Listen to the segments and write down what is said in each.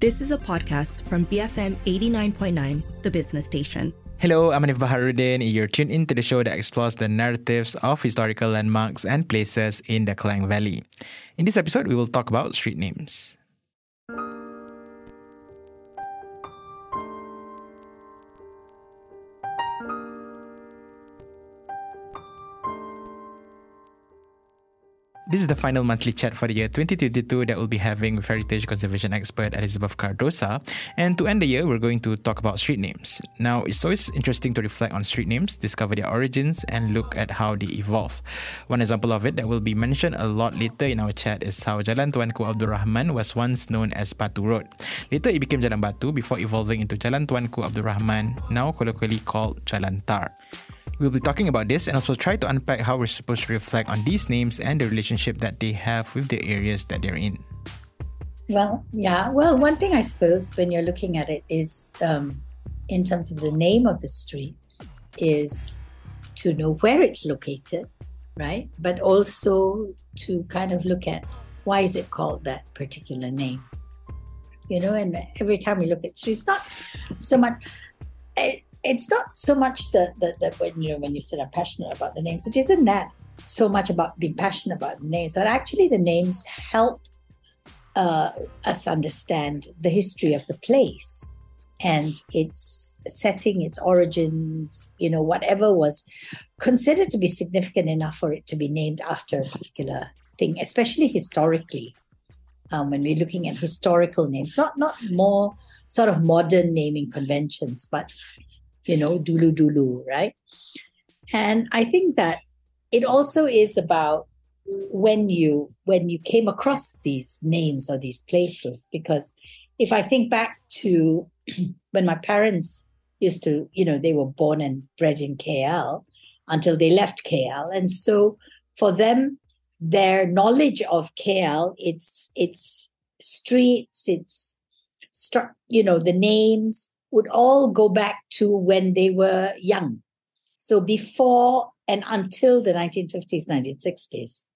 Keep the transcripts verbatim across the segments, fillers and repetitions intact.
This is a podcast from B F M eighty-nine point nine, The Business Station. Hello, I'm Hanif Baharuddin. You're tuned into the show that explores the narratives of historical landmarks and places in the Klang Valley. In this episode, we will talk about street names. This is the final monthly chat for the year twenty twenty-two that we'll be having with heritage conservation expert Elizabeth Cardosa. And to end the year, we're going to talk about street names. Now, it's always interesting to reflect on street names, discover their origins, and look at how they evolve. One example of it that will be mentioned a lot later in our chat is how Jalan Tuanku Abdul Rahman was once known as Batu Road. Later, it became Jalan Batu before evolving into Jalan Tuanku Abdul Rahman, now colloquially called Jalan Tar. We'll be talking about this and also try to unpack how we're supposed to reflect on these names and the relationship that they have with the areas that they're in. Well, yeah. Well, one thing I suppose when you're looking at it is, um, in terms of the name of the street, is to know where it's located, right? But also to kind of look at why is it called that particular name? You know, and every time we look at streets, not so much... It, It's not so much that that, that when you when you said I'm passionate about the names, it isn't that so much about being passionate about the names, but actually the names help uh, us understand the history of the place and its setting, its origins, you know, whatever was considered to be significant enough for it to be named after a particular thing, especially historically. Um, when we're looking at historical names, not not more sort of modern naming conventions, but you know, dulu dulu, right? And I think that it also is about when you when you came across these names or these places. Because if I think back to when my parents used to, you know, they were born and bred in K L until they left K L. And so for them, their knowledge of K L, its its streets, its stru- you know, the names, would all go back to when they were young. So before and until the nineteen fifties, nineteen sixties,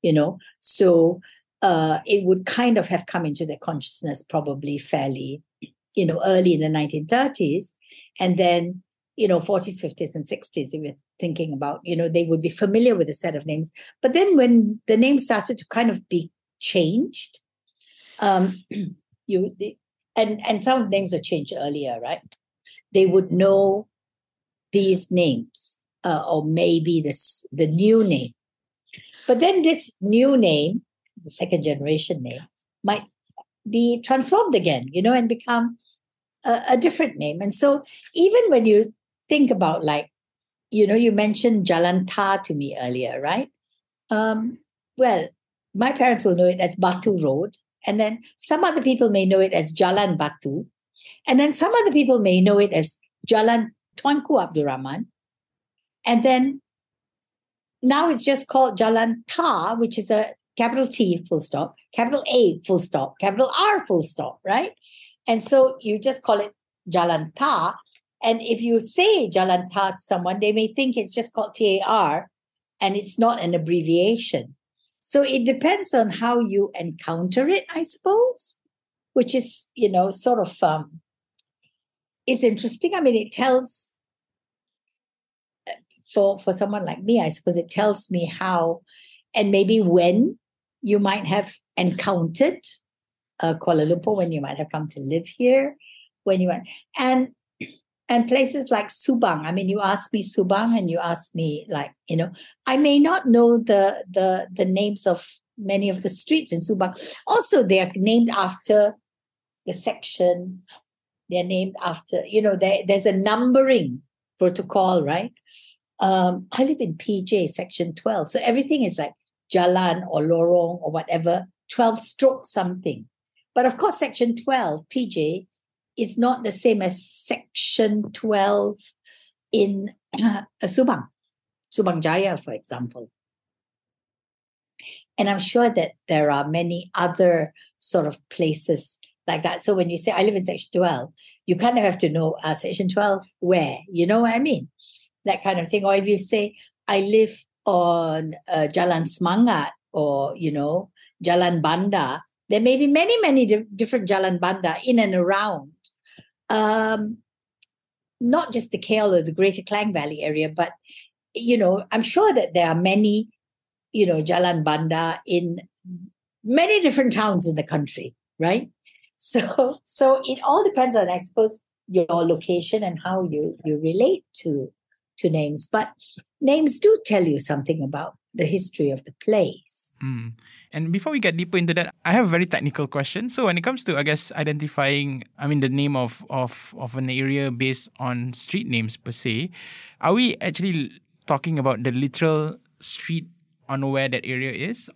you know. So uh, it would kind of have come into their consciousness probably fairly, you know, early in the nineteen thirties. And then, you know, forties, fifties and sixties, if you're thinking about, you know, they would be familiar with a set of names. But then when the names started to kind of be changed, um, you... They, And and some names were changed earlier, right? They would know these names, uh, or maybe this the new name. But then this new name, the second generation name, might be transformed again, you know, and become a, a different name. And so even when you think about, like, you know, you mentioned Jalan Tar to me earlier, right? Um, well, my parents will know it as Batu Road. And then some other people may know it as Jalan Batu. And then some other people may know it as Jalan Tuanku Abdul Rahman. And then now it's just called Jalan Ta, which is a capital T full stop, capital A full stop, capital R full stop, right? And so you just call it Jalan Ta. And if you say Jalan Ta to someone, they may think it's just called T A R and it's not an abbreviation. So it depends on how you encounter it, I suppose, which is, you know, sort of um, is interesting. I mean, it tells, for, for someone like me, I suppose it tells me how and maybe when you might have encountered uh, Kuala Lumpur, when you might have come to live here, when you went, and and places like Subang. I mean, you ask me Subang and you ask me, like, you know, I may not know the the the names of many of the streets in Subang. Also, they are named after the section. They're named after, you know, there, there's a numbering protocol, right? Um, I live in P J, section twelve. So everything is like Jalan or Lorong or whatever, twelve stroke something. But of course, section twelve, P J, is not the same as section twelve in uh, Subang, Subang Jaya, for example. And I'm sure that there are many other sort of places like that. So when you say, I live in section twelve, you kind of have to know uh, section twelve where, you know what I mean? That kind of thing. Or if you say, I live on uh, Jalan Semangat or, you know, Jalan Banda, There may be many, many di- different Jalan Banda in and around, um, not just the K L or the Greater Klang Valley area, but, you know, I'm sure that there are many, you know, Jalan Banda in many different towns in the country, right? So, so it all depends on, I suppose, your location and how you, you relate to, to names. But names do tell you something about the history of the place. Mm. And before we get deeper into that, I have a very technical question. So when it comes to, I guess, identifying, I mean, the name of, of, of an area based on street names per se, are we actually talking about the literal street on where that area is?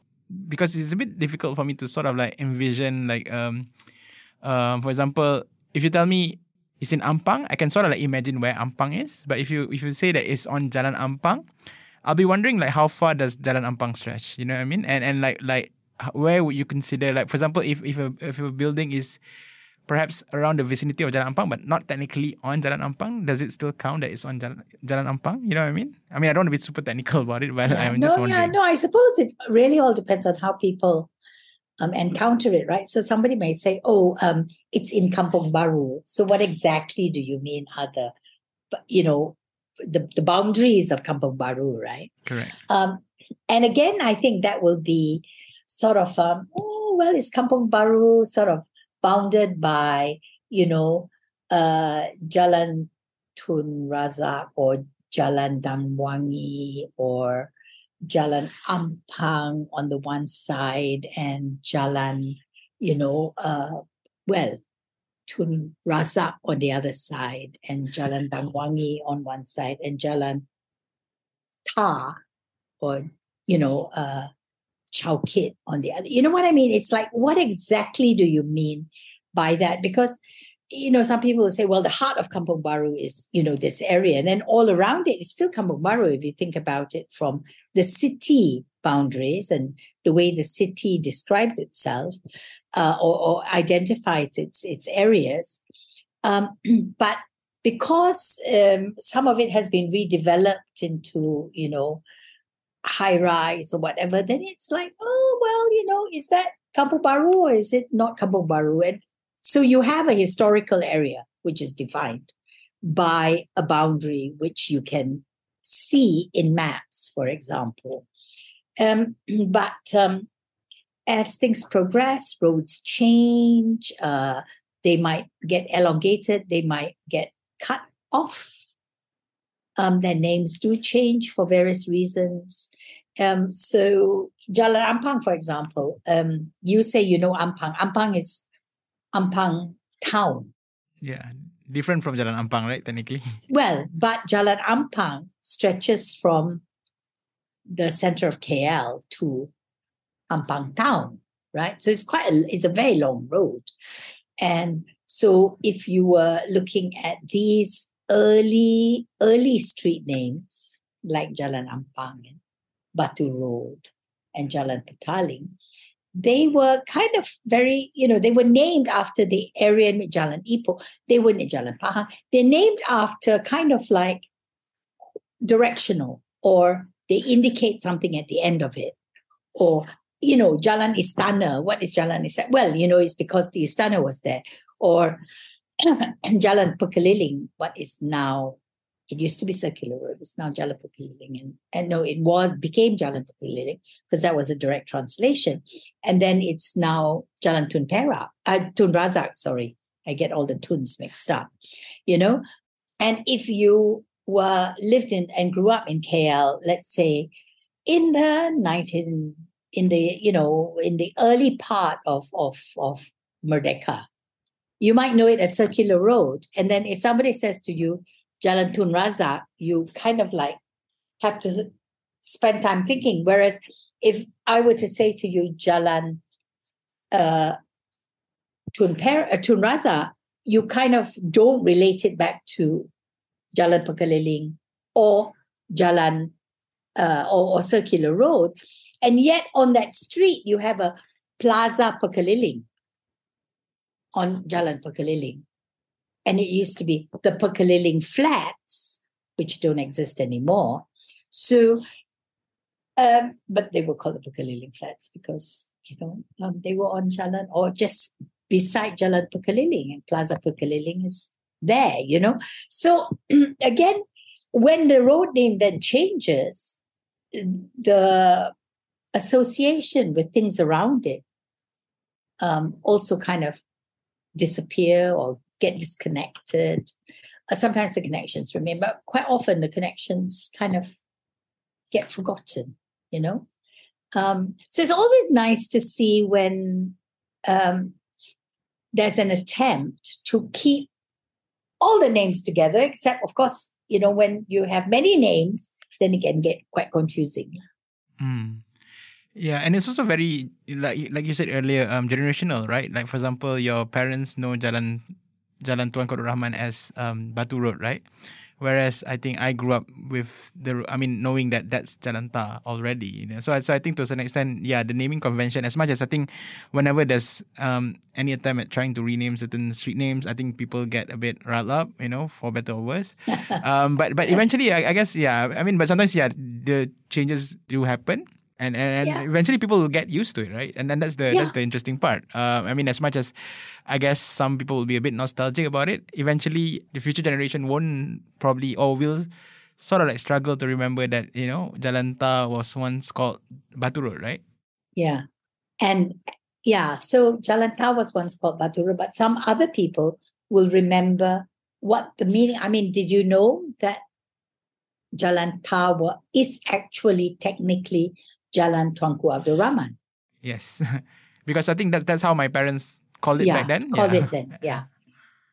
Because it's a bit difficult for me to sort of like envision, like, um, uh, for example, if you tell me it's in Ampang, I can sort of like imagine where Ampang is. But if you if you say that it's on Jalan Ampang, I'll be wondering like how far does Jalan Ampang stretch? You know what I mean? And and like like where would you consider, like, for example, if if a if a building is perhaps around the vicinity of Jalan Ampang but not technically on Jalan Ampang, does it still count that it's on Jalan Jalan Ampang? You know what I mean? I mean, I don't want to be super technical about it, but yeah, I'm no, just wondering. Yeah, no, I suppose it really all depends on how people Um, encounter it, right? So somebody may say, oh, um, it's in Kampong Bahru. So what exactly do you mean are the, you know, the, the boundaries of Kampong Bahru, right? Correct. Um, and again, I think that will be sort of, um, oh, well, is Kampong Bahru sort of bounded by, you know, uh, Jalan Tun Razak or Jalan Damwangi or Jalan Ampang on the one side and Jalan, you know, uh, well, Tun Razak on the other side and Jalan Damwangi on one side and Jalan Ta or, you know, uh, Chowkit on the other. You know what I mean? It's like, what exactly do you mean by that? Because, you know, some people will say, well, the heart of Kampong Bahru is, you know, this area. And then all around it, it's still Kampong Bahru if you think about it from the city boundaries and the way the city describes itself uh, or, or identifies its its areas. Um, but because um, some of it has been redeveloped into, you know, high rise or whatever, then it's like, oh, well, you know, is that Kampong Bahru or is it not Kampong Bahru? And so you have a historical area which is defined by a boundary which you can see in maps, for example. Um, but um, as things progress, roads change, uh, they might get elongated, they might get cut off. Um, their names do change for various reasons. Um, so Jalan Ampang, for example, um, you say you know Ampang. Ampang is Ampang town. Yeah, different from Jalan Ampang, right, technically? Well, but Jalan Ampang stretches from the center of K L to Ampang town, right? So it's quite, a, it's a very long road. And so if you were looking at these early, early street names, like Jalan Ampang and Batu Road and Jalan Petaling, they were kind of very, you know, they were named after the area in Jalan Ipoh. They were in Jalan Pahang. They're named after kind of like directional, or they indicate something at the end of it. Or, you know, Jalan Istana. What is Jalan Istana? Well, you know, it's because the Istana was there. Or Jalan Pekeliling, what is now, it used to be Circular Road. It's now Jalan Pekeliling. And, and no, it was became Jalan Pekeliling because that was a direct translation. And then it's now Jalan Tun Perak, uh, Tun Razak, sorry. I get all the Tuns mixed up, you know. And if you were lived in and grew up in K L, let's say in the nineteen, in the, you know, in the early part of, of, of Merdeka, you might know it as Circular Road. And then if somebody says to you, Jalan Tun Razak, you kind of like have to spend time thinking. Whereas if I were to say to you, Jalan uh, Tun, per- uh, Tun Razak, you kind of don't relate it back to Jalan Pekeliling or Jalan uh, or, or Circular Road. And yet on that street, you have a Plaza Pekeliling on Jalan Pekeliling. And it used to be the Pekeliling Flats, which don't exist anymore. So Um, but they were called the Pukalili flats because, you know, um, they were on Jalan or just beside Jalan Pukaliling, and Plaza Pukaliling is there, you know. So again, when the road name then changes, the association with things around it um, also kind of disappear or get disconnected. Uh, sometimes the connections remain, but quite often the connections kind of get forgotten, you know. Um, so it's always nice to see when um, there's an attempt to keep all the names together, except, of course, you know, when you have many names, then it can get quite confusing. Mm. Yeah, and it's also very, like like you said earlier, um, generational, right? Like, for example, your parents know Jalan Jalan Tuan Khairul Rahman as um, Batu Road, right? Whereas I think I grew up with the, I mean, knowing that that's Jalan Ta already, you know. So, so I think to a certain extent, yeah, the naming convention, as much as I think whenever there's um, any attempt at trying to rename certain street names, I think people get a bit riled up, you know, for better or worse. um, but but eventually, I, I guess, yeah, I mean, but sometimes, yeah, the changes do happen. And and yeah. eventually people will get used to it, right? And then that's the yeah. that's the interesting part. Uh, I mean, as much as I guess some people will be a bit nostalgic about it, eventually the future generation won't probably or will sort of like struggle to remember that, you know, Jalan Ta was once called Batu Road, right? Yeah. And yeah, so Jalan Ta was once called Batu Road, but some other people will remember what the meaning. I mean, did you know that Jalan Ta is actually technically Jalan Tuanku Abdul Rahman? Yes, because I think that's, that's how my parents called it yeah, back then. Called yeah. it then, yeah.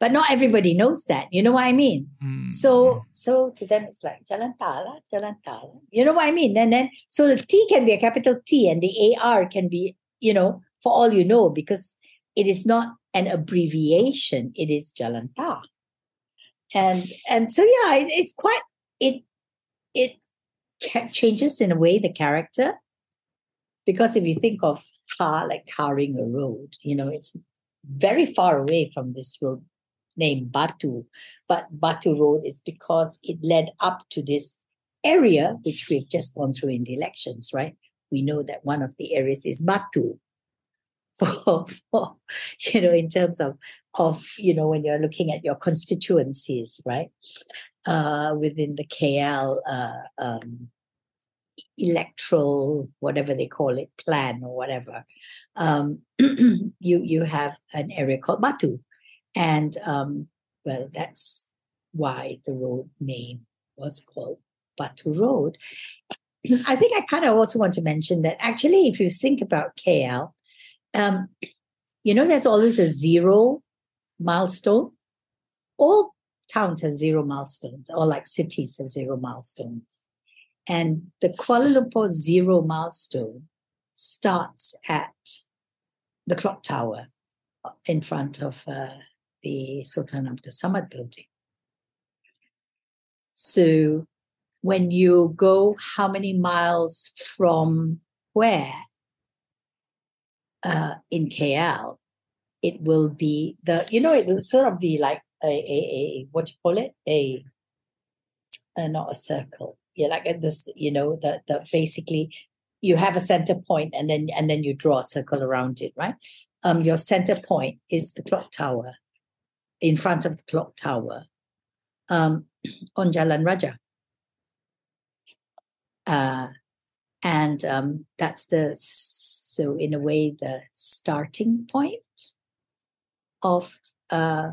But not everybody knows that. You know what I mean? Mm. So so to them, it's like Jalan Ta lah, Jalan Ta lah. You know what I mean? And then, so the T can be a capital T and the A R can be, you know, for all you know, because it is not an abbreviation. It is Jalan Ta. And, and so, yeah, it, it's quite, it, it changes in a way the character. Because if you think of tar, like tarring a road, you know, it's very far away from this road named Batu. But Batu Road is because it led up to this area, which we've just gone through in the elections, right? We know that one of the areas is Batu. For, for you know, in terms of, of, you know, when you're looking at your constituencies, right? Uh, within the K L uh, um, electoral, whatever they call it, plan or whatever, um, you you have an area called Batu, and um, well, that's why the road name was called Batu Road. I think I kind of also want to mention that actually, if you think about K L, um, you know, there's always a zero milestone. All towns have zero milestones, or like cities have zero milestones. And the Kuala Lumpur zero milestone starts at the clock tower in front of uh, the Sultan Abdul Samad building. So when you go how many miles from where uh, in K L, it will be the, you know, it will sort of be like A, a, a what do you call it? A, a not a circle. Yeah, like at this, you know, the the basically you have a center point and then and then you draw a circle around it, right? Um, your center point is the clock tower, in front of the clock tower, um, on Jalan Raja. Uh, and um, that's the so in a way the starting point of uh.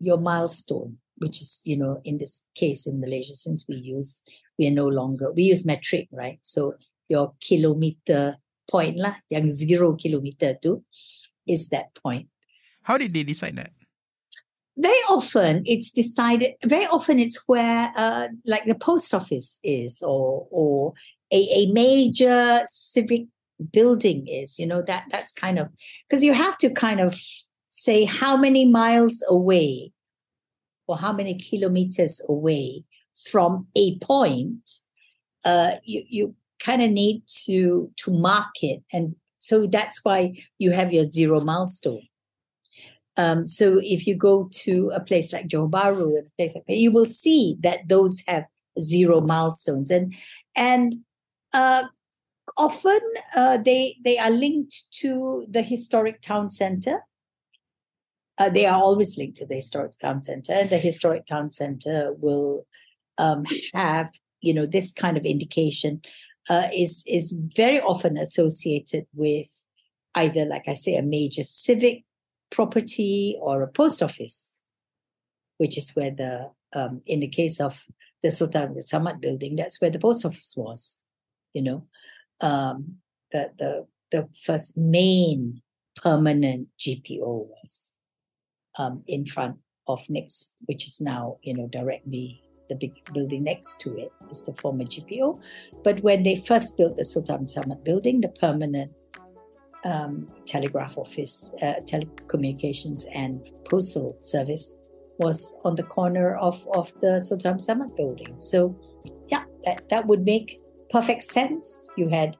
your milestone, which is, you know, in this case in Malaysia, since we use, we are no longer, we use metric, right? So your kilometer point lah, yang zero kilometer tu, is that point. How did they decide that? Very often it's decided, very often it's where uh, like the post office is, or or a, a major civic building is, you know, that that's kind of, because you have to kind of say how many miles away or how many kilometers away from a point, uh, you, you kind of need to, to mark it. And so that's why you have your zero milestone. Um, so if you go to a place like Johor Bahru, and a place like that, you will see that those have zero milestones. And, and Uh, often uh, they, they are linked to the historic town centre. Uh, they are always linked to the historic town centre, and the historic town centre will um, have, you know, this kind of indication uh, is is very often associated with either, like I say, a major civic property or a post office, which is where the, um, in the case of the Sultan Samad building, that's where the post office was, you know, um, the, the, the first main permanent G P O was. Um, in front of next, which is now, you know, directly the big building next to it is the former G P O. But when they first built the Sultan Samad building, the permanent um, telegraph office, uh, telecommunications and postal service was on the corner of, of the Sultan Samad building. So, yeah, that, that would make perfect sense. You had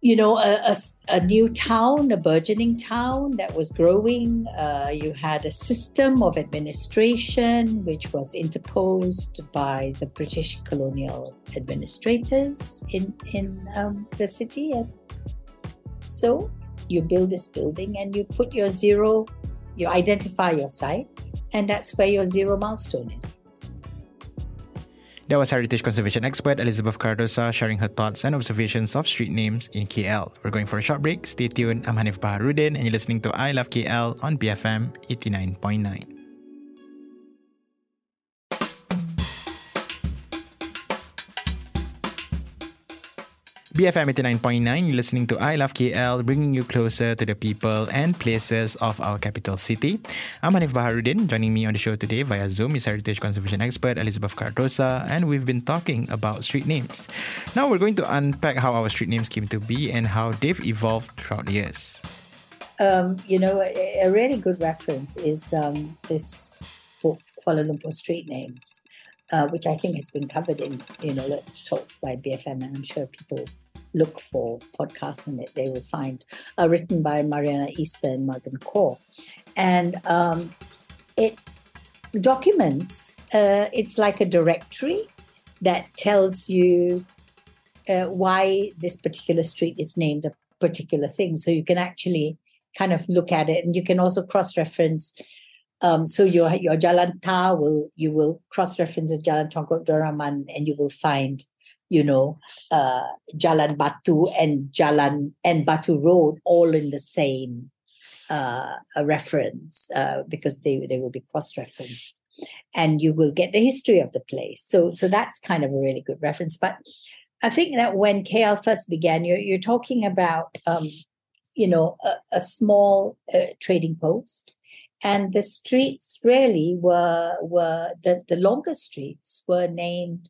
You know, a, a, a new town, a burgeoning town that was growing. Uh, you had a system of administration which was interposed by the British colonial administrators in, in um, the city. And so you build this building and you put your zero, you identify your site, and that's where your zero milestone is. That was heritage conservation expert Elizabeth Cardosa sharing her thoughts and observations of street names in K L. We're going for a short break. Stay tuned. I'm Hanif Baharuddin and you're listening to I Love K L on B F M eighty-nine point nine. B F M eighty-nine point nine, you're listening to I Love K L, bringing you closer to the people and places of our capital city. I'm Hanif Baharuddin. Joining me on the show today via Zoom is heritage conservation expert Elizabeth Cardosa, and we've been talking about street names. Now we're going to unpack how our street names came to be and how they've evolved throughout the years. Um, you know, a really good reference is um, this book, Kuala Lumpur Street Names, uh, which I think has been covered in, you know, lots of talks by B F M, and I'm sure people look for podcasts on it, they will find, uh, written by Mariana Isa and Morgan Kaur. And um, it documents, uh, it's like a directory that tells you uh, why this particular street is named a particular thing. So you can actually kind of look at it, and you can also cross-reference. Um, so your your Jalan Ta will, you will cross-reference with Jalan Tongkot Doraman, and you will find, you know, uh, Jalan Batu and Jalan and Batu Road all in the same uh, reference uh, because they, they will be cross-referenced, and you will get the history of the place. So so that's kind of a really good reference. But I think that when K L first began, you're, you're talking about, um, you know, a, a small uh, trading post, and the streets really were, were the, the longer streets were named,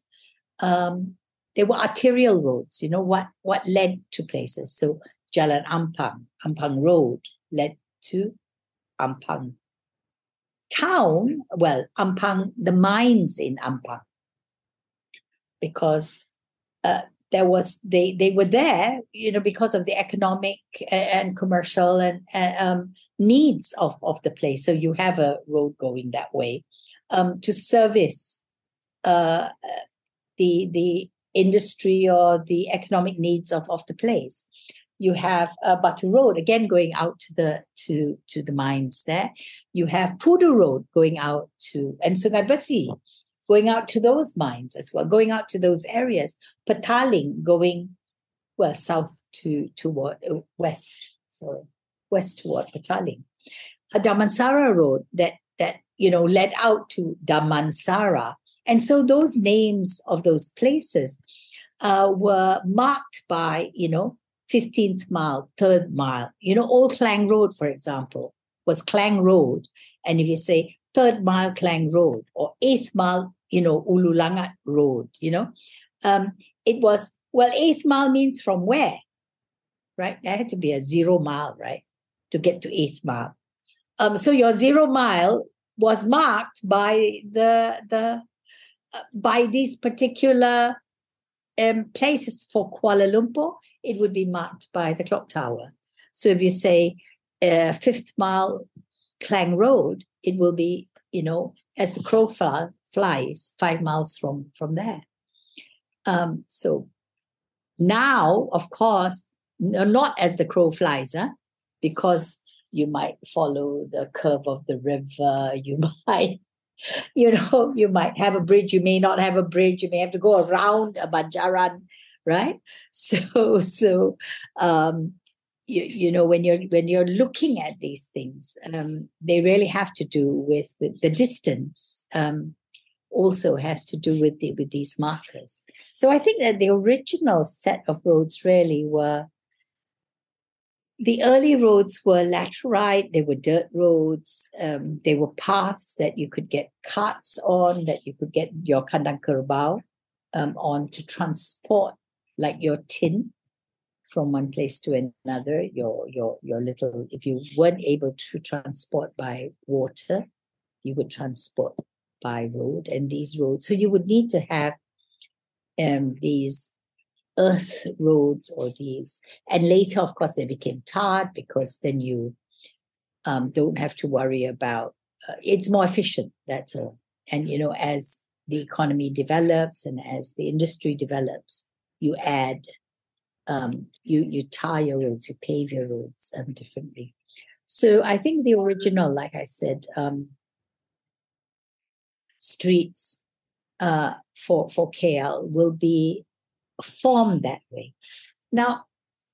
um, they were arterial roads, you know, what, what led to places. So Jalan Ampang, Ampang Road led to Ampang Town. Well, Ampang, the mines in Ampang, because uh, there was, they, they were there, you know, because of the economic and commercial and, and um, needs of, of the place. So you have a road going that way um, to service uh, the, the, industry or the economic needs of, of the place. You have uh, Batu Road, again, going out to the to, to the mines there. You have Pudu Road going out to, and Sungai Besi going out to those mines as well, going out to those areas. Petaling going, well, south to toward, uh, west, sorry, west toward Petaling. A Damansara Road that, that, you know, led out to Damansara. And so those names of those places uh, were marked by, you know, fifteenth mile, third mile. You know, Old Klang Road, for example, was Klang Road. And if you say third mile Klang Road or eighth mile, you know, Ulu Langat Road, you know, um, it was, well, eighth mile means from where, right? There had to be a zero mile, right, to get to eighth mile. Um, so your zero mile was marked by the the... by these particular um, places. For Kuala Lumpur, it would be marked by the clock tower. So if you say uh, fifth mile Klang Road, it will be, you know, as the crow flies, five miles from, from there. Um, so Now, of course, not as the crow flies, huh? Because you might follow the curve of the river. You might, you know, you might have a bridge. You may not have a bridge. You may have to go around a banjaran, right? So, so um, you, you know, when you're when you're looking at these things, um, they really have to do with with the distance. Um, also has to do with the, with these markers. So I think that the original set of roads really were. The early roads were laterite, they were dirt roads, um, they were paths that you could get carts on, that you could get your kandang kerbau um, on to transport, like your tin from one place to another, your, your, your little, if you weren't able to transport by water, you would transport by road and these roads. So you would need to have um, these earth roads or these, and later, of course, they became tarred because then you um, don't have to worry about. Uh, it's more efficient. That's all. And you know, as the economy develops and as the industry develops, you add, um, you you tar your roads, you pave your roads um, differently. So I think the original, like I said, um, streets uh, for for K L will be formed that way. Now,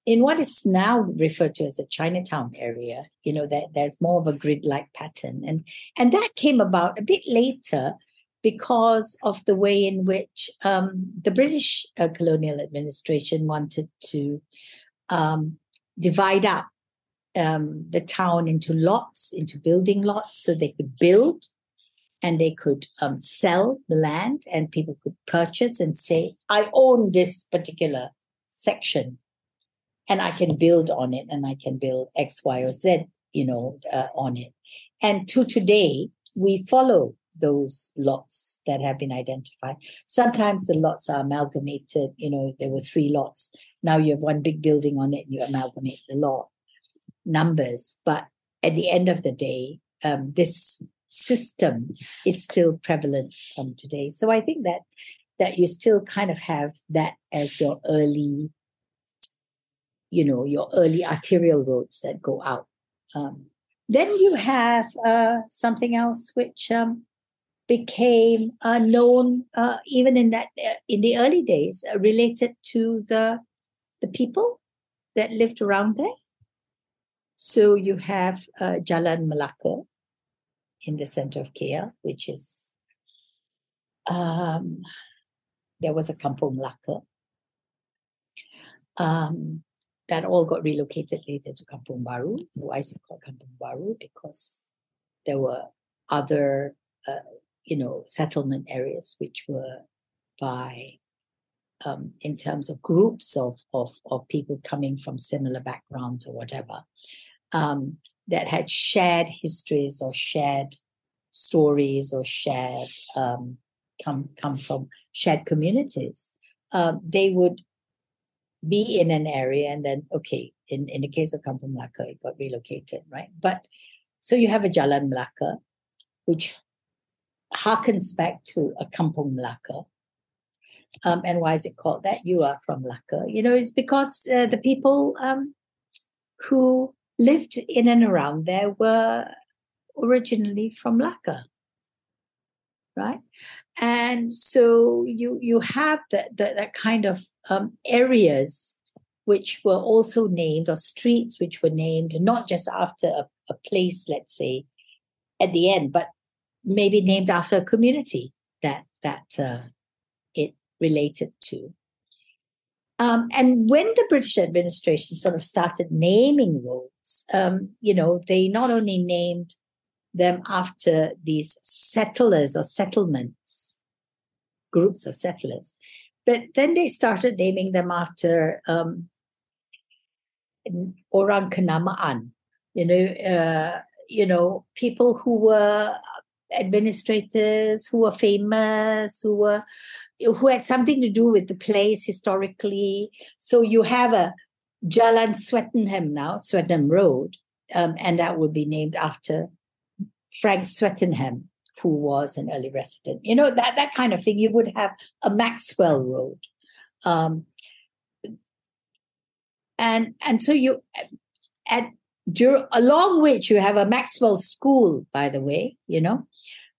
in what is now referred to as the Chinatown area, you know, that there's more of a grid-like pattern. And, and that came about a bit later because of the way in which um, the British uh, colonial administration wanted to um, divide up um, the town into lots, into building lots, so they could build and they could um, sell the land and people could purchase and say, I own this particular section and I can build on it and I can build X, Y, or Z, you know, uh, on it. And to today, we follow those lots that have been identified. Sometimes the lots are amalgamated, you know, there were three lots. Now you have one big building on it and you amalgamate the lot numbers. But at the end of the day, um, this system is still prevalent um, today. So I think that that you still kind of have that as your early, you know, your early arterial roads that go out. Um, then you have uh, something else which um, became uh, known uh, even in that uh, in the early days uh, related to the the people that lived around there. So you have uh, Jalan Melaka in the center of K L, which is, um, there was a Kampung Melaka. Um, that all got relocated later to Kampung Baru. Why is it called Kampung Baru? Because there were other, uh, you know, settlement areas which were by, um, in terms of groups of, of, of people coming from similar backgrounds or whatever. Um, that had shared histories or shared stories or shared, um, come, come from shared communities, um, they would be in an area and then, okay, in, in the case of Kampung Melaka, it got relocated, right? But so you have a Jalan Melaka, which harkens back to a Kampung Melaka. Um, and why is it called that? You are from Melaka. You know, it's because uh, the people um, who lived in and around there were originally from Melaka, right? And so you you have that that, that kind of um, areas which were also named, or streets which were named, not just after a, a place, let's say, at the end, but maybe named after a community that that uh, it related to. Um, and when the British administration sort of started naming roads, um, you know, they not only named them after these settlers or settlements, groups of settlers, but then they started naming them after um, orang kenamaan, you know, uh, you know, people who were administrators, who were famous, who were who had something to do with the place historically. So you have a Jalan Swettenham now, Swettenham Road, um, and that would be named after Frank Swettenham, who was an early resident. You know, that, that kind of thing. You would have a Maxwell Road. Um, And and so you, at dur- along which you have a Maxwell School, by the way, you know.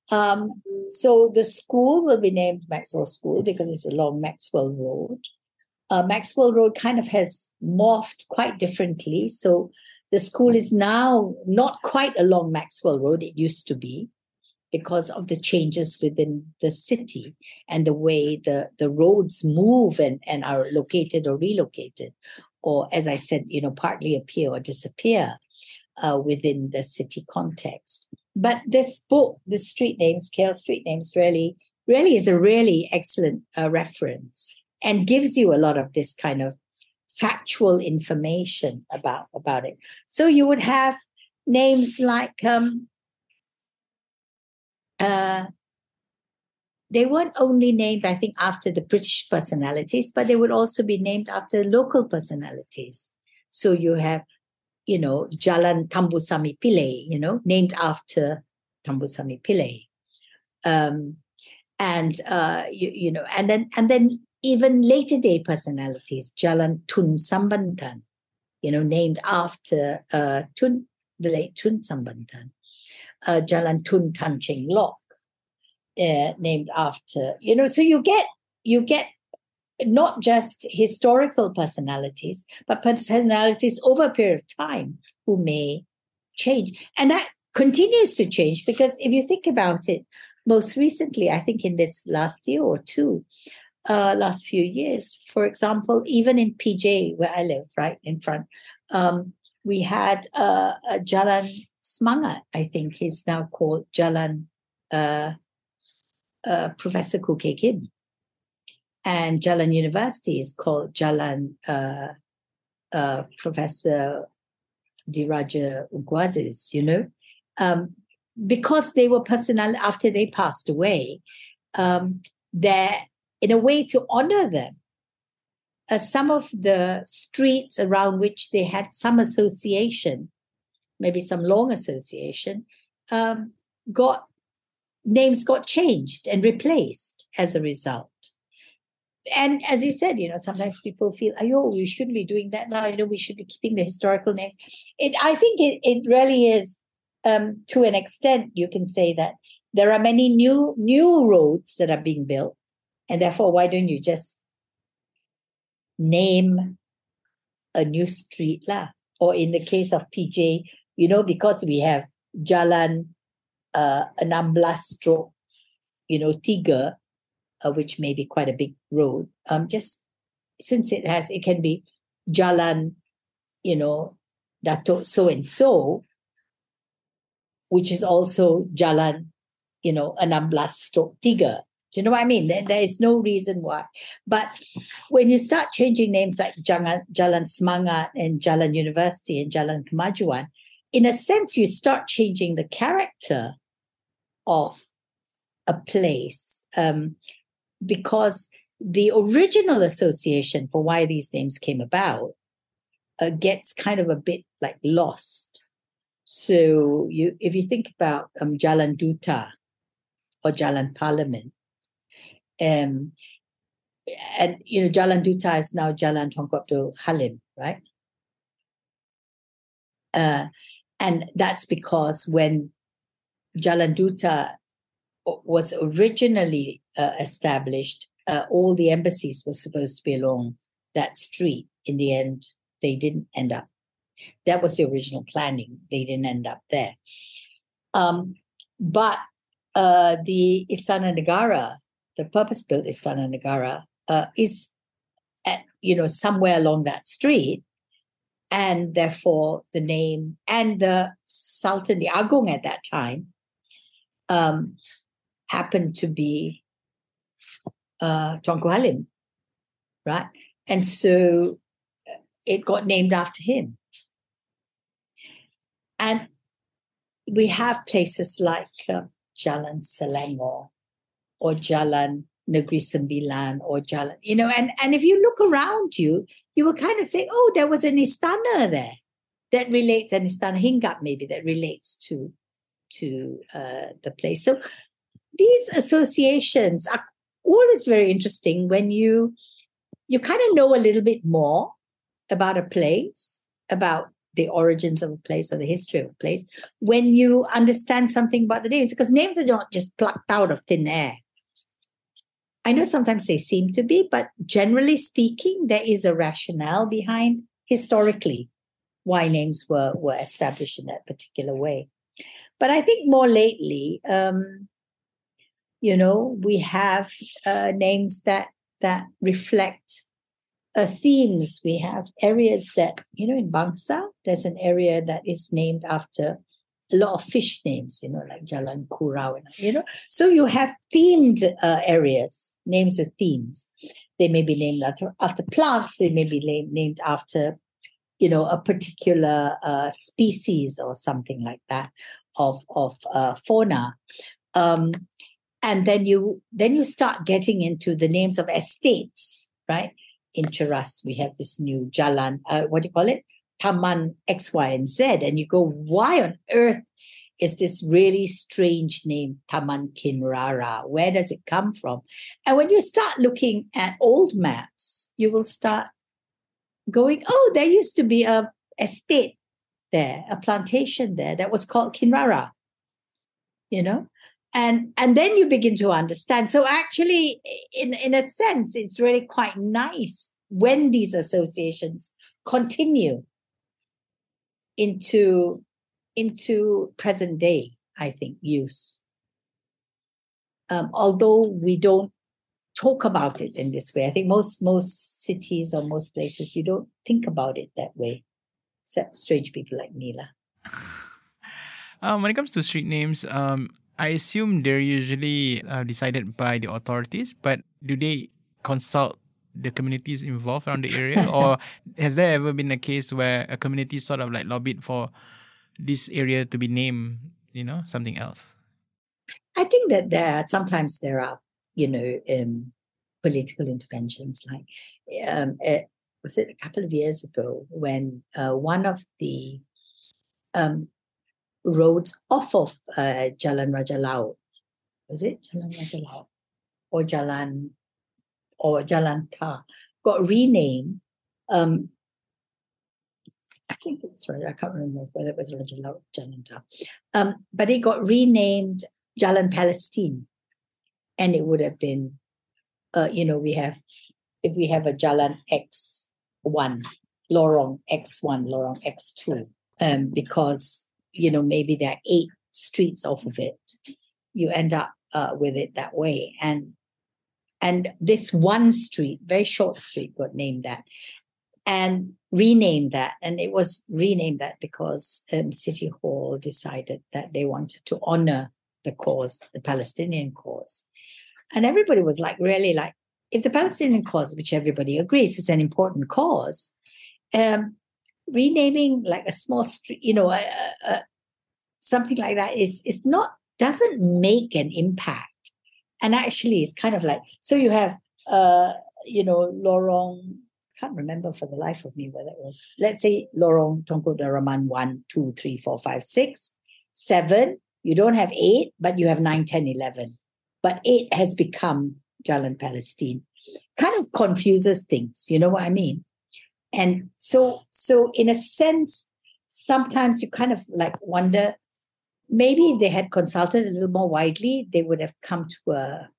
Um, so the school will be named Maxwell School because it's along Maxwell Road. Uh, Maxwell Road kind of has morphed quite differently. So the school is now not quite along Maxwell Road, it used to be, because of the changes within the city and the way the, the roads move and, and are located or relocated, or as I said, you know, partly appear or disappear uh, within the city context. But this book, the street names, K L Street Names, really, really is a really excellent uh, reference and gives you a lot of this kind of factual information about, about it. So you would have names like, um, uh, they weren't only named, I think, after the British personalities, but they would also be named after local personalities. So you have, you know, Jalan Thambusamy Pillai, you know, named after Thambusamy Pillai. Um, and, uh, you, you know, and then, and then, even later day personalities, Jalan Tun Sambanthan, you know, named after uh, Tun, the late Tun Sambanthan. Uh, Jalan Tun Tan Cheng Lock, uh, named after, you know, so you get, you get not just historical personalities, but personalities over a period of time who may change. And that continues to change because if you think about it, most recently, I think in this last year or two, Uh, last few years, for example, even in P J where I live, right in front, um, we had uh, a Jalan Semangat, I think he's now called Jalan uh, uh, Professor Koo Kee Kim, and Jalan University is called Jalan uh, uh, Professor Diraja Ugwaziz, you know, um, because they were personal after they passed away. Um, their In a way to honor them, uh, some of the streets around which they had some association, maybe some long association, um, got names got changed and replaced as a result. And as you said, you know, sometimes people feel, "Oh, we shouldn't be doing that now. You know, we should be keeping the historical names." It, I think, it, it really is um, to an extent. You can say that there are many new new roads that are being built. And therefore, why don't you just name a new street lah? Or in the case of P J, you know, because we have Jalan uh, enam belas stroke, you know, Tiga, uh, which may be quite a big road. Um, just since it has, it can be Jalan, you know, Datuk so and so, which is also Jalan, you know, enam belas stroke Tiga. Do you know what I mean? There is no reason why. But when you start changing names like Jalan, Jalan Semangat and Jalan University and Jalan Kemajuan, in a sense, you start changing the character of a place um, because the original association for why these names came about uh, gets kind of a bit like lost. So you, if you think about um, Jalan Duta or Jalan Parliament, Um, and, you know, Jalan Duta is now Jalan Tunku Abdul Halim, right? Uh, and that's because when Jalan Duta was originally uh, established, uh, all the embassies were supposed to be along that street. In the end, they didn't end up. That was the original planning. They didn't end up there. Um, but uh, the Istana Negara, the purpose-built Istana Negara uh, is, at, you know, somewhere along that street, and therefore the name and the Sultan, the Agung at that time, um, happened to be uh, Tunku Halim, right? And so it got named after him. And we have places like uh, Jalan Selangor, or Jalan Negeri Sembilan, or Jalan, you know, and, and if you look around you, you will kind of say, oh, there was an istana there that relates, an istana hinggap maybe, that relates to, to uh, the place. So these associations are always very interesting when you, you kind of know a little bit more about a place, about the origins of a place or the history of a place, when you understand something about the names, because names are not just plucked out of thin air. I know sometimes they seem to be, but generally speaking, there is a rationale behind historically why names were, were established in that particular way. But I think more lately, um, you know, we have uh, names that that reflect uh, themes. We have areas that, you know, in Bangsa, there's an area that is named after a lot of fish names, you know, like Jalan Kurau, you know. So you have themed uh, areas, names with themes. They may be named after, after plants. They may be named, named after, you know, a particular uh, species or something like that of of uh, fauna. Um, and then you then you start getting into the names of estates, right? In Cheras, we have this new Jalan, uh, what do you call it? Taman X, Y, and Z. And you go, why on earth is this really strange name, Taman Kinrara? Where does it come from? And when you start looking at old maps, you will start going, oh, there used to be a estate there, a plantation there that was called Kinrara, you know? And and then you begin to understand. So actually, in, in a sense, it's really quite nice when these associations continue into, into present day, I think, use. Um, although we don't talk about it in this way. I think most, most cities or most places, you don't think about it that way, except strange people like Neela. um, when it comes to street names, um, I assume they're usually uh, decided by the authorities, but do they consult the communities involved around the area? Or has there ever been a case where a community sort of like lobbied for this area to be named, you know, something else? I think that there sometimes there are, you know, um, political interventions. Like, um, it, was it a couple of years ago when uh, one of the um, roads off of uh, Jalan Raja Laut, was it Jalan Raja Laut or Jalan... or Jalan Ta, got renamed. Um, I think it was, I can't remember whether it was Raja Laut or Jalan Ta. Um, but it got renamed Jalan Palestine. And it would have been, uh, you know, we have, if we have a Jalan X one, Lorong X one, Lorong X two, um, because, you know, maybe there are eight streets off of it. You end up uh, with it that way. And And this one street, very short street, got named that and renamed that. And it was renamed that because um, City Hall decided that they wanted to honor the cause, the Palestinian cause. And everybody was like, really like, if the Palestinian cause, which everybody agrees is an important cause, um, renaming like a small street, you know, uh, uh, something like that is, is not, doesn't make an impact. And actually, it's kind of like, so you have, uh, you know, Lorong, can't remember for the life of me whether it was, let's say Lorong Tunku Daraman one, two, three, four, five, six, seven. You don't have eight, but you have nine, ten, eleven. But eight has become Jalan Palestine. Kind of confuses things, you know what I mean? And so, so in a sense, sometimes you kind of like wonder, maybe if they had consulted a little more widely, they would have come to a,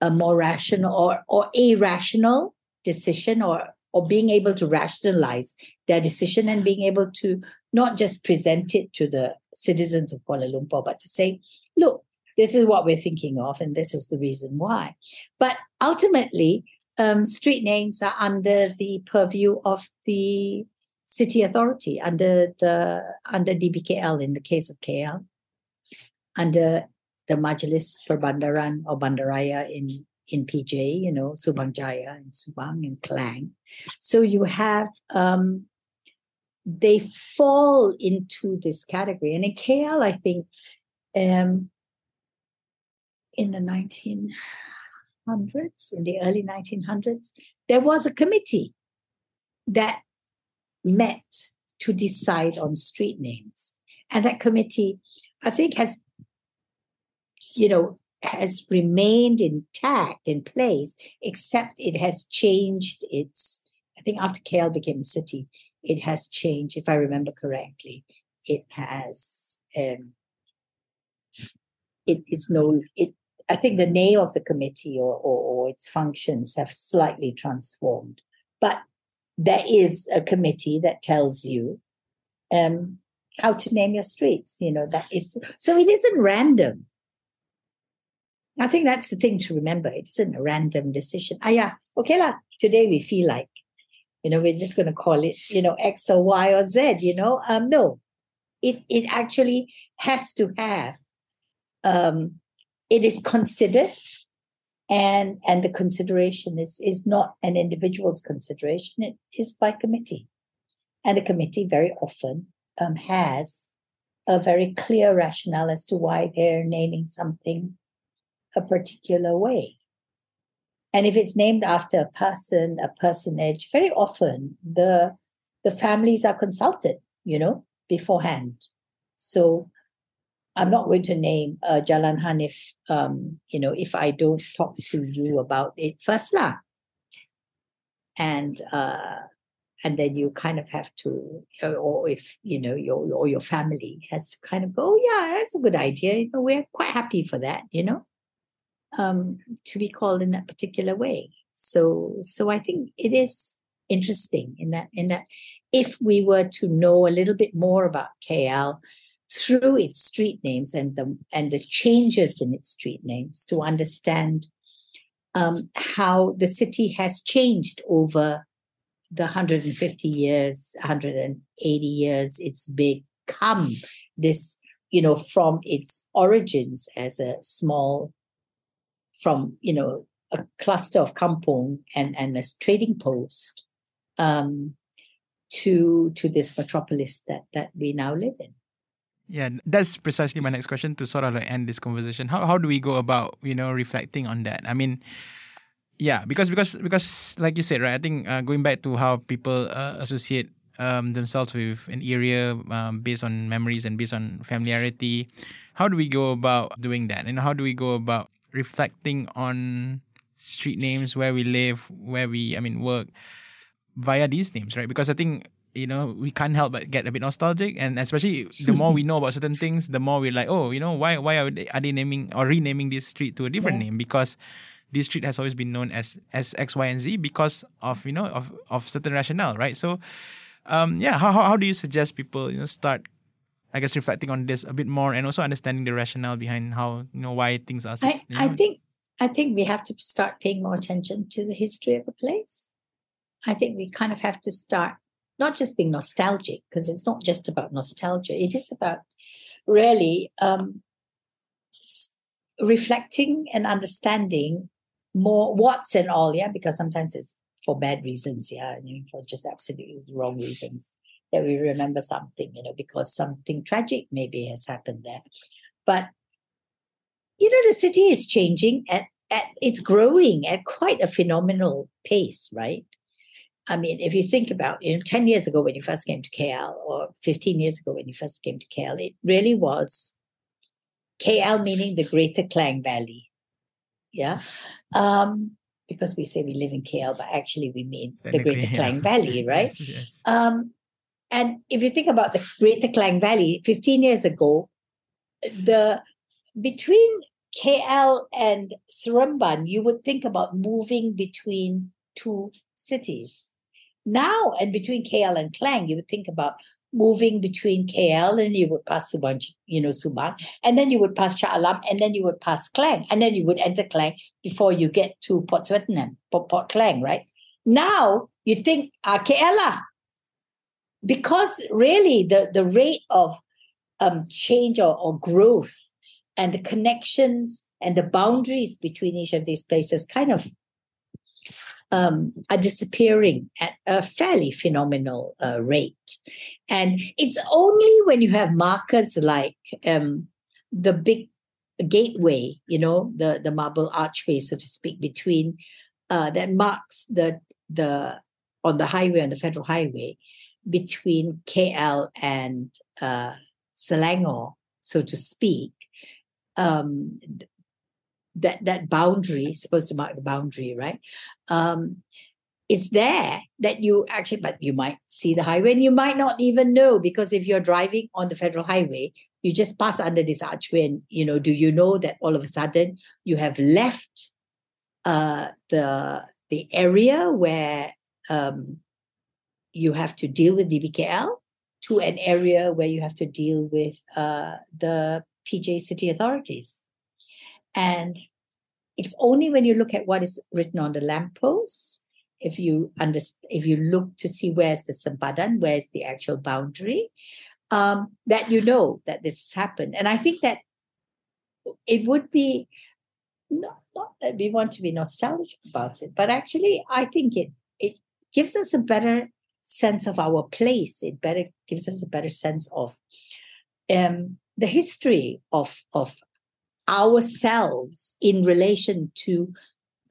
a more rational or, or a rational decision or, or being able to rationalize their decision and being able to not just present it to the citizens of Kuala Lumpur, but to say, look, this is what we're thinking of and this is the reason why. But ultimately, um, street names are under the purview of the City Authority under the under D B K L in the case of K L, under the Majlis Perbandaran or Bandaraya in, in P J, you know, Subang Jaya and Subang and Klang. So you have, um, they fall into this category. And in K L, I think, um, in the nineteen hundreds, in the early nineteen hundreds, there was a committee that met to decide on street names. And that committee, I think, has, you know, has remained intact in place, except it has changed its I think after K L became a city, it has changed. If I remember correctly, it has. Um, it is no. It. I think the name of the committee or, or, or its functions have slightly transformed, but there is a committee that tells you um, how to name your streets. You know, that is so. It isn't random. I think that's the thing to remember. It isn't a random decision. Ah, yeah, okay lah. Today we feel like, you know, we're just going to call it, you know, X or Y or Z, you know. Um, no, it it actually has to have, um, it is considered, and and the consideration is, is not an individual's consideration. It is by committee. And a committee very often um, has a very clear rationale as to why they're naming something a particular way. And if it's named after a person, a personage, very often the the families are consulted, you know, beforehand. So I'm not going to name uh, Jalan Hanif, um, you know, if I don't talk to you about it first lah. And uh, and then you kind of have to, or if you know, your or your family has to kind of go, oh yeah, that's a good idea. You know, we're quite happy for that, you know. Um, to be called in that particular way. So, so I think it is interesting in that, in that if we were to know a little bit more about K L through its street names and the, and the changes in its street names to understand um, how the city has changed over the one hundred fifty years, one hundred eighty years it's become this, you know, from its origins as a small from, you know, a cluster of kampong and, and a trading post um, to to this metropolis that, that we now live in. Yeah, that's precisely my next question to sort of like end this conversation. How how do we go about, you know, reflecting on that? I mean, yeah, because, because, because like you said, right, I think uh, going back to how people uh, associate um, themselves with an area um, based on memories and based on familiarity, how do we go about doing that? And how do we go about reflecting on street names, where we live, where we, I mean, work via these names, right? Because I think, you know, we can't help but get a bit nostalgic, and especially the more we know about certain things, the more we're like, oh, you know, why why are they, are they naming or renaming this street to a different yeah. name? Because this street has always been known as, as X, Y, and Z because of, you know, of, of certain rationale, right? So, um, yeah, how, how how do you suggest people, you know, start I guess reflecting on this a bit more and also understanding the rationale behind how, you know, why things are. I, you know? I think I think we have to start paying more attention to the history of a place. I think we kind of have to start not just being nostalgic, because it's not just about nostalgia. It is about really um, reflecting and understanding more what's and all, yeah, because sometimes it's for bad reasons, yeah, I mean, for just absolutely wrong reasons. That we remember something, you know, because something tragic maybe has happened there. But, you know, the city is changing at, at it's growing at quite a phenomenal pace, right? I mean, if you think about, you know, ten years ago when you first came to K L or fifteen years ago when you first came to K L, it really was K L meaning the Greater Klang Valley. Yeah. Um, because we say we live in K L, but actually we mean the Greater yeah. Klang Valley, right? Yes. Um, And if you think about the Greater Klang Valley, fifteen years ago, the between K L and Seremban, you would think about moving between two cities. Now, and between K L and Klang, you would think about moving between K L and you would pass Subang, you know, Subang, and then you would pass Shah Alam, and then you would pass Klang, and then you would enter Klang before you get to Port Swettenham, Port, Port Klang, right? Now, you think, ah, K L lah. Because really the, the rate of um, change or, or growth and the connections and the boundaries between each of these places kind of um, are disappearing at a fairly phenomenal uh, rate. And it's only when you have markers like um, the big gateway, you know, the, the marble archway, so to speak, between uh, that marks the the on the highway, on the federal highway, between K L and uh, Selangor, so to speak, um, that that boundary supposed to mark the boundary, right? Um, is there that you actually, but you might see the highway and you might not even know, because if you're driving on the federal highway, you just pass under this archway and, you know, do you know that all of a sudden you have left uh, the the area where um, you have to deal with D B K L to an area where you have to deal with uh, the P J city authorities. And it's only when you look at what is written on the lampposts, if you understand, if you look to see where's the sempadan, where's the actual boundary, Um, that you know that this has happened. And I think that it would be, not, not that we want to be nostalgic about it, but actually I think it it gives us a better sense of our place. It better gives us a better sense of um, the history of, of ourselves in relation to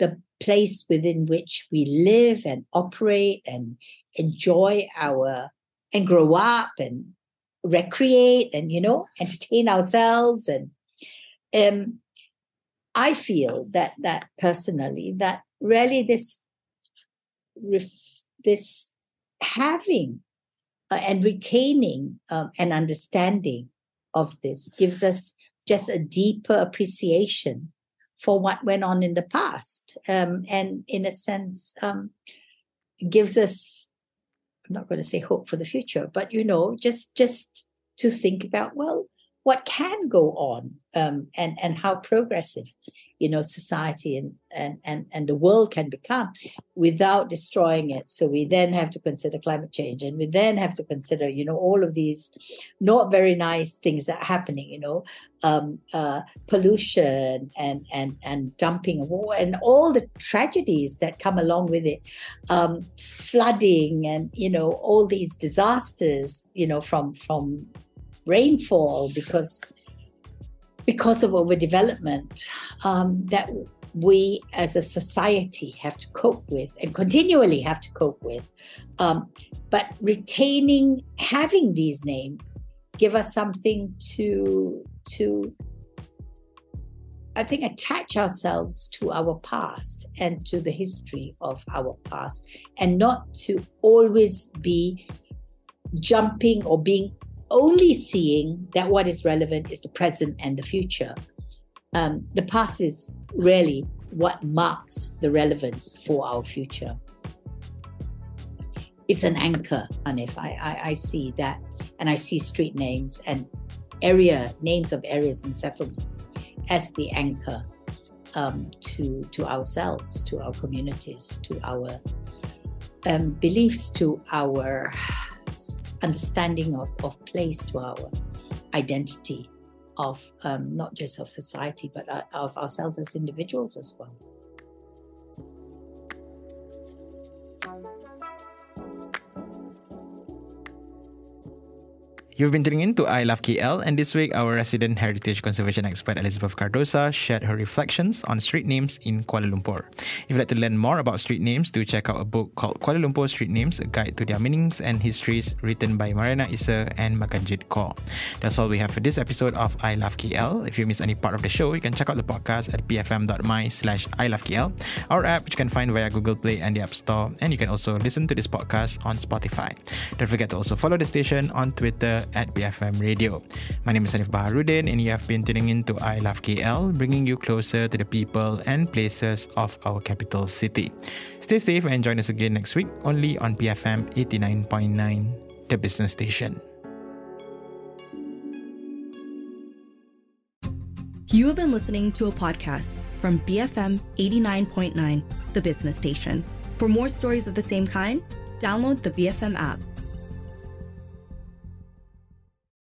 the place within which we live and operate and enjoy our, and grow up and recreate and, you know, entertain ourselves. And um, I feel that that personally, that really this this having uh, and retaining um, an understanding of this gives us just a deeper appreciation for what went on in the past, um, and in a sense um, gives us, I'm not going to say hope for the future, but, you know, just just to think about, well, what can go on um, and, and how progressive, you know, society and, and, and, and the world can become without destroying it. So we then have to consider climate change, and we then have to consider, you know, all of these not very nice things that are happening, you know, um, uh, pollution and, and, and dumping of water and all the tragedies that come along with it, um, flooding and, you know, all these disasters, you know, from from rainfall because because of overdevelopment um, that we as a society have to cope with and continually have to cope with. Um, but retaining, having these names give us something to, to, I think, attach ourselves to our past and to the history of our past, and not to always be jumping or being only seeing that what is relevant is the present and the future. Um, the past is really what marks the relevance for our future. It's an anchor, Hanif. I, I, I see that, and I see street names and area names of areas and settlements as the anchor um, to to ourselves, to our communities, to our um, beliefs, to our understanding of, of place, to our identity of um, not just of society, but of ourselves as individuals as well. You've been tuning in to I Love K L, and this week our resident heritage conservation expert Elizabeth Cardosa shared her reflections on street names in Kuala Lumpur. If you'd like to learn more about street names, do check out a book called Kuala Lumpur Street Names, A Guide to Their Meanings and Histories, written by Mariana Isa and Makanjit Kaur. That's all we have for this episode of I Love K L. If you miss any part of the show, you can check out the podcast at bfm.my slash I Love KL, our app which you can find via Google Play and the App Store, and you can also listen to this podcast on Spotify. Don't forget to also follow the station on Twitter at B F M Radio. My name is Hanif Baharuddin, and you have been tuning in to I Love K L, bringing you closer to the people and places of our capital city. Stay safe and join us again next week, only on B F M eighty-nine point nine, the business station. You have been listening to a podcast from B F M eighty-nine point nine, the business station. For more stories of the same kind, download the B F M app.